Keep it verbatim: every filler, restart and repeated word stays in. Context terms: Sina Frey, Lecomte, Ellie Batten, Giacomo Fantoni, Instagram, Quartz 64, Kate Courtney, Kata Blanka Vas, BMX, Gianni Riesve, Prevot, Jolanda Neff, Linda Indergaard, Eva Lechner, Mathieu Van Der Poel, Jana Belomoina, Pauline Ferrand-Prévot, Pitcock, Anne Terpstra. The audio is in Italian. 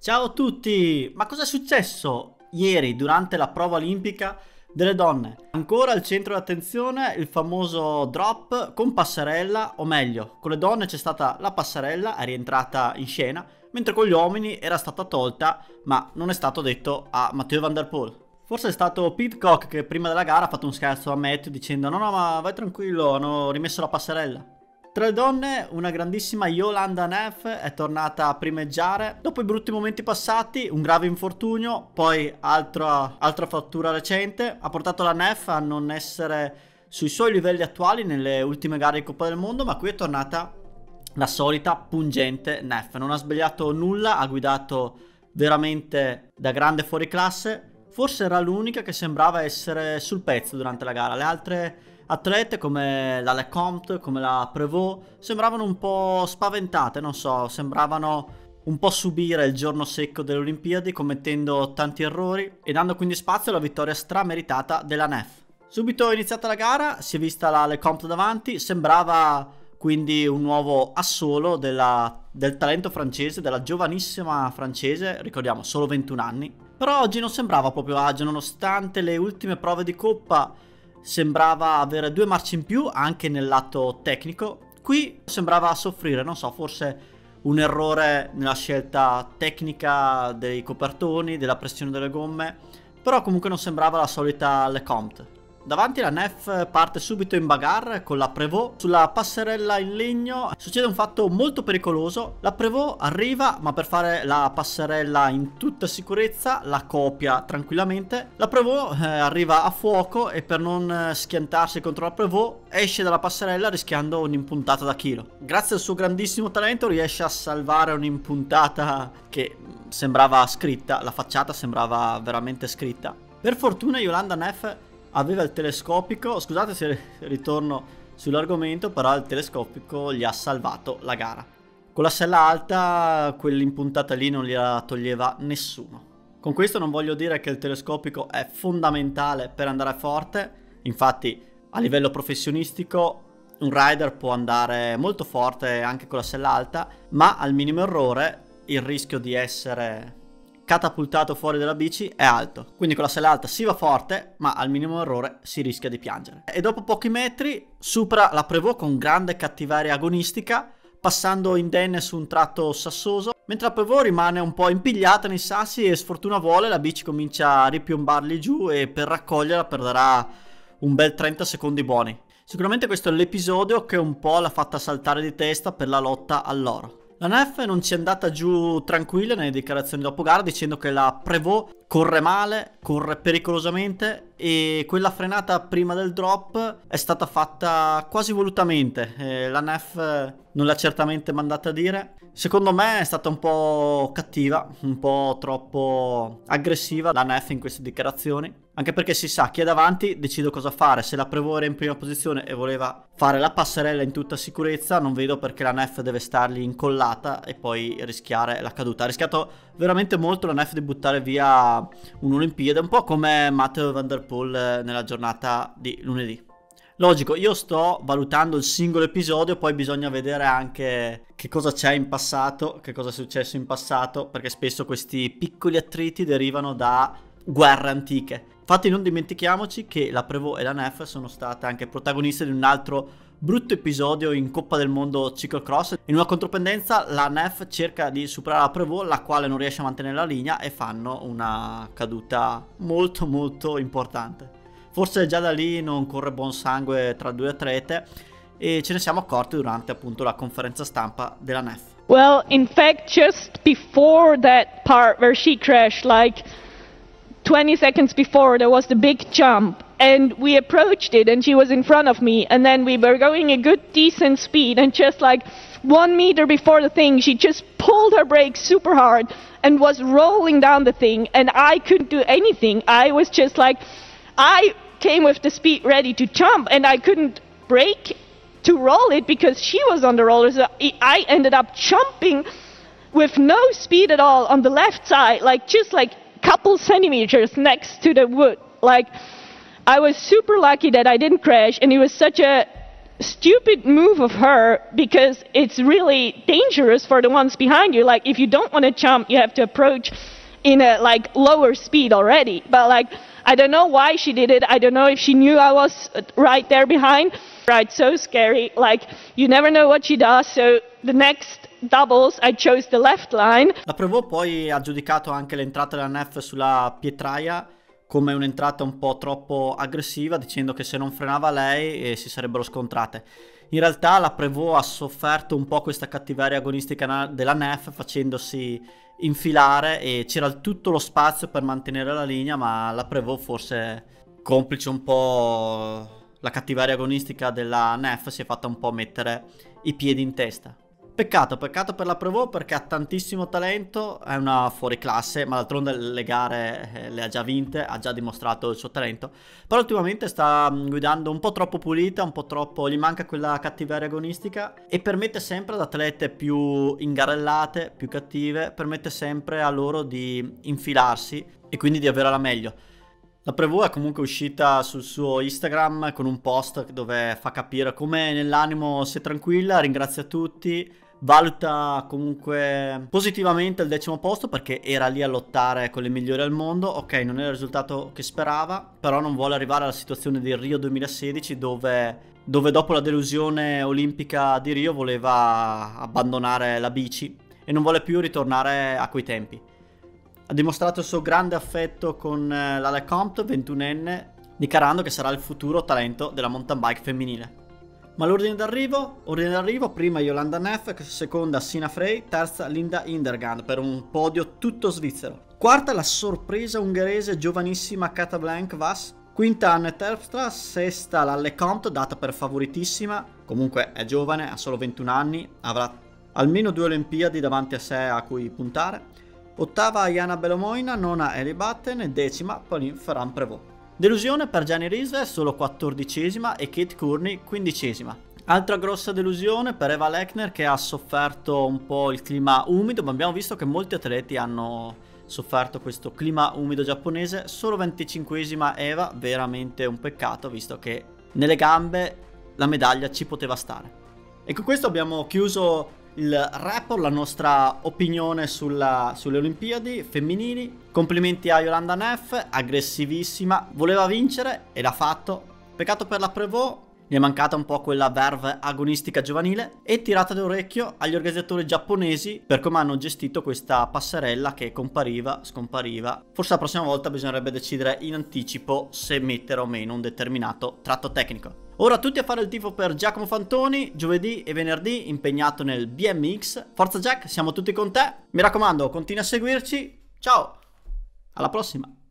Ciao a tutti! Ma cosa è successo ieri durante la prova olimpica delle donne? Ancora al centro d'attenzione il famoso drop con passerella, o meglio, con le donne c'è stata la passerella, è rientrata in scena, mentre con gli uomini era stata tolta, ma non è stato detto a Mathieu Van Der Poel. Forse è stato Pitcock che prima della gara ha fatto un scherzo a Mathieu dicendo no no ma vai tranquillo, hanno rimesso la passerella. Tra le donne, una grandissima Jolanda Neff è tornata a primeggiare dopo i brutti momenti passati, un grave infortunio, poi altra, altra frattura recente, ha portato la Neff a non essere sui suoi livelli attuali nelle ultime gare di Coppa del Mondo, ma qui è tornata la solita pungente Neff, non ha sbagliato nulla, ha guidato veramente da grande fuoriclasse, forse era l'unica che sembrava essere sul pezzo durante la gara, le altre atlete come la Lecomte, come la Prevot, sembravano un po' spaventate, non so, sembravano un po' subire il giorno secco delle Olimpiadi, commettendo tanti errori e dando quindi spazio alla vittoria strameritata della Neff. Subito è iniziata la gara, si è vista la Lecomte davanti, sembrava quindi un nuovo assolo della, del talento francese, della giovanissima francese, ricordiamo solo ventuno anni, però oggi non sembrava proprio agio, nonostante le ultime prove di coppa sembrava avere due marce in più anche nel lato tecnico. Qui sembrava soffrire, non so, forse un errore nella scelta tecnica dei copertoni, della pressione delle gomme, però comunque non sembrava la solita Lecomte. Davanti la Neff parte subito in bagarre con la Prevot sulla passerella in legno. Succede un fatto molto pericoloso, la Prevot arriva ma per fare la passerella in tutta sicurezza la copia tranquillamente. La Prevot eh, arriva a fuoco e per non schiantarsi contro la Prevot esce dalla passerella rischiando un'impuntata da chilo. Grazie al suo grandissimo talento riesce a salvare un'impuntata che sembrava scritta, la facciata sembrava veramente scritta. Per fortuna Jolanda Neff aveva il telescopico, scusate se ritorno sull'argomento, però il telescopico gli ha salvato la gara. Con la sella alta quell'impuntata lì non gliela toglieva nessuno. Con questo non voglio dire che il telescopico è fondamentale per andare forte, infatti a livello professionistico un rider può andare molto forte anche con la sella alta, ma al minimo errore il rischio di essere catapultato fuori dalla bici è alto, quindi con la sella alta si va forte ma al minimo errore si rischia di piangere. E dopo pochi metri supera la Prevot con grande cattiveria agonistica, passando indenne su un tratto sassoso, mentre la Prevot rimane un po' impigliata nei sassi e sfortuna vuole la bici comincia a ripiombarli giù e per raccoglierla perderà un bel trenta secondi buoni. Sicuramente questo è l'episodio che un po' l'ha fatta saltare di testa per la lotta all'oro. La Neff non ci è andata giù tranquilla nelle dichiarazioni dopo gara dicendo che la Prevot corre male, corre pericolosamente e quella frenata prima del drop è stata fatta quasi volutamente. Eh, la Neff non l'ha certamente mandata a dire. Secondo me è stata un po' cattiva, un po' troppo aggressiva la Neff in queste dichiarazioni. Anche perché si sa chi è davanti decide cosa fare. Se la Prevot era in prima posizione e voleva fare la passerella in tutta sicurezza, non vedo perché la Neff deve stargli incollata e poi rischiare la caduta. Ha rischiato veramente molto la Neff di buttare via un'Olimpiade, un po' come Mathieu Van Der Poel nella giornata di lunedì. Logico, io sto valutando il singolo episodio, poi bisogna vedere anche che cosa c'è in passato, che cosa è successo in passato, perché spesso questi piccoli attriti derivano da guerre antiche. Infatti non dimentichiamoci che la Prevot e la Neff sono state anche protagoniste di un altro brutto episodio in Coppa del Mondo Ciclocross. In una contropendenza la Neff cerca di superare la Prevot, la quale non riesce a mantenere la linea e fanno una caduta molto molto importante. Forse già da lì non corre buon sangue tra due atlete e ce ne siamo accorti durante appunto la conferenza stampa della Neff. Well, in fact just before that part where she crashed, like twenty seconds before there was the big jump and we approached it and she was in front of me and then we were going a good decent speed and just like one meter before the thing she just pulled her brakes super hard and was rolling down the thing and I couldn't do anything. I was just like, I came with the speed ready to jump and I couldn't brake to roll it because she was on the roller, so I ended up jumping with no speed at all on the left side, like just like couple centimeters next to the wood. Like I was super lucky that I didn't crash and it was such a stupid move of her, because it's really dangerous for the ones behind you. Like, if you don't want to jump, you have to approach in a, like, lower speed already. But, like, I don't know why she did it. I don't know if she knew I was right there behind. Right, so scary. Like, you never know what she does, so the next doubles I chose the left line. La Prevot poi ha giudicato anche l'entrata della Neff sulla pietraia come un'entrata un po' troppo aggressiva, dicendo che se non frenava lei eh, si sarebbero scontrate. In realtà la Prevot ha sofferto un po' questa cattiveria agonistica della Neff, facendosi infilare, e c'era tutto lo spazio per mantenere la linea, ma la Prevot, forse complice un po' la cattiveria agonistica della Neff, si è fatta un po' mettere i piedi in testa. Peccato, peccato per la Prevot, perché ha tantissimo talento, è una fuoriclasse, ma d'altronde le gare le ha già vinte, ha già dimostrato il suo talento. Però ultimamente sta guidando un po' troppo pulita, un po' troppo, gli manca quella cattiveria agonistica, e permette sempre ad atlete più ingarellate, più cattive, permette sempre a loro di infilarsi e quindi di avere la meglio. La Prevot è comunque uscita sul suo Instagram con un post dove fa capire come nell'animo sia tranquilla, ringrazia tutti, valuta comunque positivamente il decimo posto perché era lì a lottare con le migliori al mondo. Ok, non era il risultato che sperava, però non vuole arrivare alla situazione di Rio duemilasedici dove, dove dopo la delusione olimpica di Rio voleva abbandonare la bici e non vuole più ritornare a quei tempi. Ha dimostrato il suo grande affetto con la Lecomte, ventunenne, dichiarando che sarà il futuro talento della mountain bike femminile. Ma l'ordine d'arrivo? Ordine d'arrivo: prima Jolanda Neff, seconda Sina Frey, terza Linda Indergaard, per un podio tutto svizzero. Quarta la sorpresa ungherese giovanissima Kata Blanka Vas, quinta Anne Terpstra, sesta la Lecomte, data per favoritissima, comunque è giovane, ha solo ventuno anni, avrà almeno due Olimpiadi davanti a sé a cui puntare. Ottava Jana Belomoina, nona Ellie Batten e decima Pauline Ferrand-Prévot. Delusione per Gianni Riesve, solo quattordicesima, e Kate Courtney quindicesima. Altra grossa delusione per Eva Lechner, che ha sofferto un po' il clima umido, ma abbiamo visto che molti atleti hanno sofferto questo clima umido giapponese. Solo venticinquesima Eva, veramente un peccato, visto che nelle gambe la medaglia ci poteva stare. E con questo abbiamo chiuso il report, la nostra opinione sulla, sulle Olimpiadi femminili. Complimenti a Jolanda Neff, aggressivissima, voleva vincere e l'ha fatto. Peccato per la Prevot, gli è mancata un po' quella verve agonistica giovanile. E tirata d'orecchio agli organizzatori giapponesi per come hanno gestito questa passerella che compariva, scompariva. Forse la prossima volta bisognerebbe decidere in anticipo se mettere o meno un determinato tratto tecnico. Ora tutti a fare il tifo per Giacomo Fantoni, giovedì e venerdì impegnato nel B M X. Forza Jack, siamo tutti con te. Mi raccomando, continua a seguirci. Ciao, alla prossima.